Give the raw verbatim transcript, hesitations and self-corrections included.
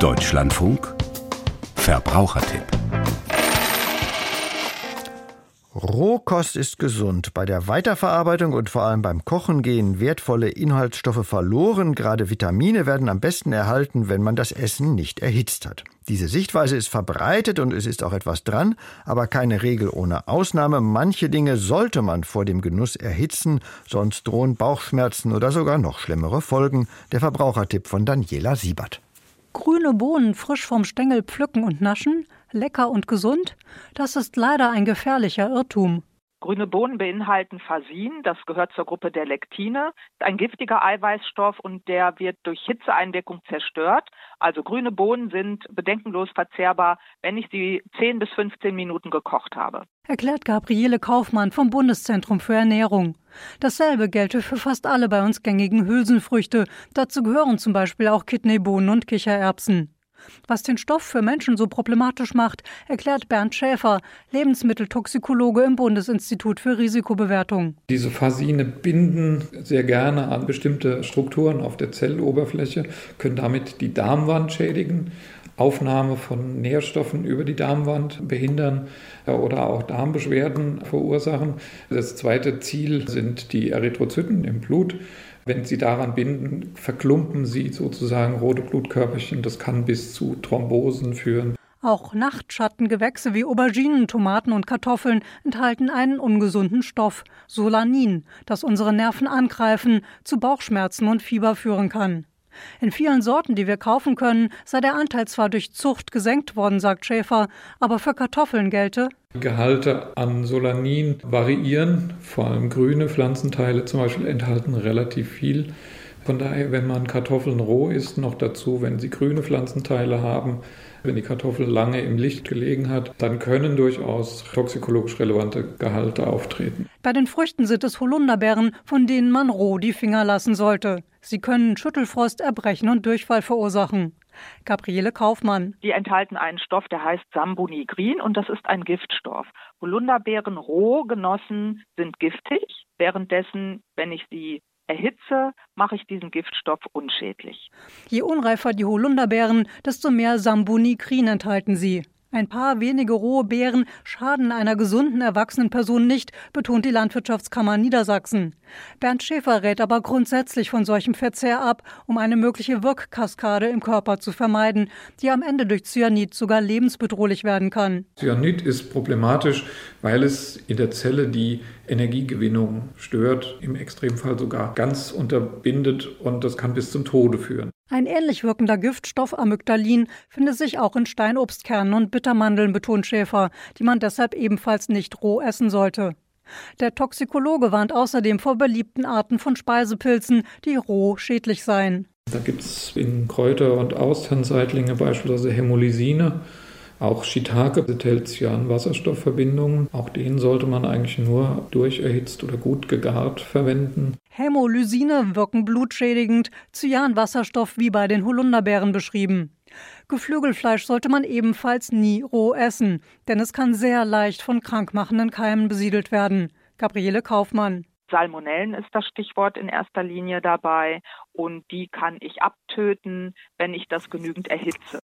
Deutschlandfunk Verbrauchertipp. Rohkost ist gesund. Bei der Weiterverarbeitung und vor allem beim Kochen gehen wertvolle Inhaltsstoffe verloren. Gerade Vitamine werden am besten erhalten, wenn man das Essen nicht erhitzt hat. Diese Sichtweise ist verbreitet und es ist auch etwas dran, aber keine Regel ohne Ausnahme. Manche Dinge sollte man vor dem Genuss erhitzen, sonst drohen Bauchschmerzen oder sogar noch schlimmere Folgen. Der Verbrauchertipp von Daniela Siebert. Grüne Bohnen frisch vom Stängel pflücken und naschen, lecker und gesund, das ist leider ein gefährlicher Irrtum. Grüne Bohnen beinhalten Fasin, das gehört zur Gruppe der Lektine, ein giftiger Eiweißstoff und der wird durch Hitzeeinwirkung zerstört. Also grüne Bohnen sind bedenkenlos verzehrbar, wenn ich sie zehn bis fünfzehn Minuten gekocht habe. Erklärt Gabriele Kaufmann vom Bundeszentrum für Ernährung. Dasselbe gelte für fast alle bei uns gängigen Hülsenfrüchte. Dazu gehören zum Beispiel auch Kidneybohnen und Kichererbsen. Was den Stoff für Menschen so problematisch macht, erklärt Bernd Schäfer, Lebensmitteltoxikologe im Bundesinstitut für Risikobewertung. Diese Fasine binden sehr gerne an bestimmte Strukturen auf der Zelloberfläche, können damit die Darmwand schädigen, Aufnahme von Nährstoffen über die Darmwand behindern oder auch Darmbeschwerden verursachen. Das zweite Ziel sind die Erythrozyten im Blut. Wenn sie daran binden, verklumpen sie sozusagen rote Blutkörperchen. Das kann bis zu Thrombosen führen. Auch Nachtschattengewächse wie Auberginen, Tomaten und Kartoffeln enthalten einen ungesunden Stoff, Solanin, das unsere Nerven angreifen, zu Bauchschmerzen und Fieber führen kann. In vielen Sorten, die wir kaufen können, sei der Anteil zwar durch Zucht gesenkt worden, sagt Schäfer, aber für Kartoffeln gelte: Gehalte an Solanin variieren, vor allem grüne Pflanzenteile zum Beispiel enthalten relativ viel. Von daher, wenn man Kartoffeln roh isst, noch dazu, wenn sie grüne Pflanzenteile haben, wenn die Kartoffel lange im Licht gelegen hat, dann können durchaus toxikologisch relevante Gehalte auftreten. Bei den Früchten sind es Holunderbeeren, von denen man roh die Finger lassen sollte. Sie können Schüttelfrost, Erbrechen und Durchfall verursachen. Gabriele Kaufmann. Die enthalten einen Stoff, der heißt Sambonigrin und das ist ein Giftstoff. Holunderbeeren roh genossen sind giftig, währenddessen, wenn ich sie erhitze, mache ich diesen Giftstoff unschädlich. Je unreifer die Holunderbeeren, desto mehr Sambonigrin enthalten sie. Ein paar wenige rohe Beeren schaden einer gesunden erwachsenen Person nicht, betont die Landwirtschaftskammer Niedersachsen. Bernd Schäfer rät aber grundsätzlich von solchem Verzehr ab, um eine mögliche Wirkkaskade im Körper zu vermeiden, die am Ende durch Cyanid sogar lebensbedrohlich werden kann. Cyanid ist problematisch, weil es in der Zelle die Energiegewinnung stört, im Extremfall sogar ganz unterbindet und das kann bis zum Tode führen. Ein ähnlich wirkender Giftstoff Amygdalin findet sich auch in Steinobstkernen und Bittermandeln, betont Schäfer, die man deshalb ebenfalls nicht roh essen sollte. Der Toxikologe warnt außerdem vor beliebten Arten von Speisepilzen, die roh schädlich seien. Da gibt es in Kräuter- und Austernseitlinge beispielsweise Hämolysine, auch Shiitake enthält Cyan-Wasserstoffverbindungen. Auch den sollte man eigentlich nur durcherhitzt oder gut gegart verwenden. Hämolysine wirken blutschädigend, Cyan-Wasserstoff wie bei den Holunderbeeren beschrieben. Geflügelfleisch sollte man ebenfalls nie roh essen, denn es kann sehr leicht von krankmachenden Keimen besiedelt werden. Gabriele Kaufmann. Salmonellen ist das Stichwort in erster Linie dabei und die kann ich abtöten, wenn ich das genügend erhitze.